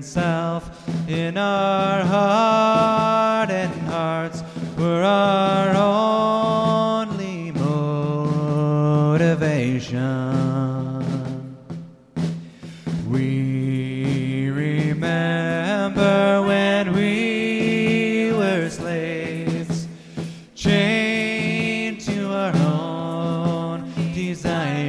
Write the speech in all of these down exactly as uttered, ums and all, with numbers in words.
Himself in our heart and hearts were our only motivation. We remember when we were slaves, chained to our own desires.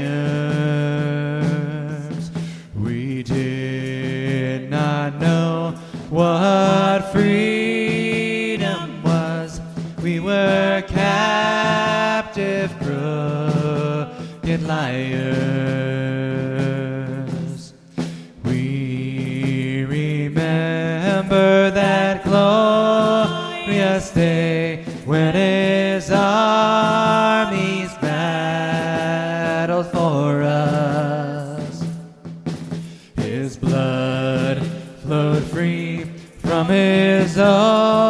We did not know what freedom was. We were captive, crooked liars. We remember that glorious day when His armies battled for us. His blood flowed free from His own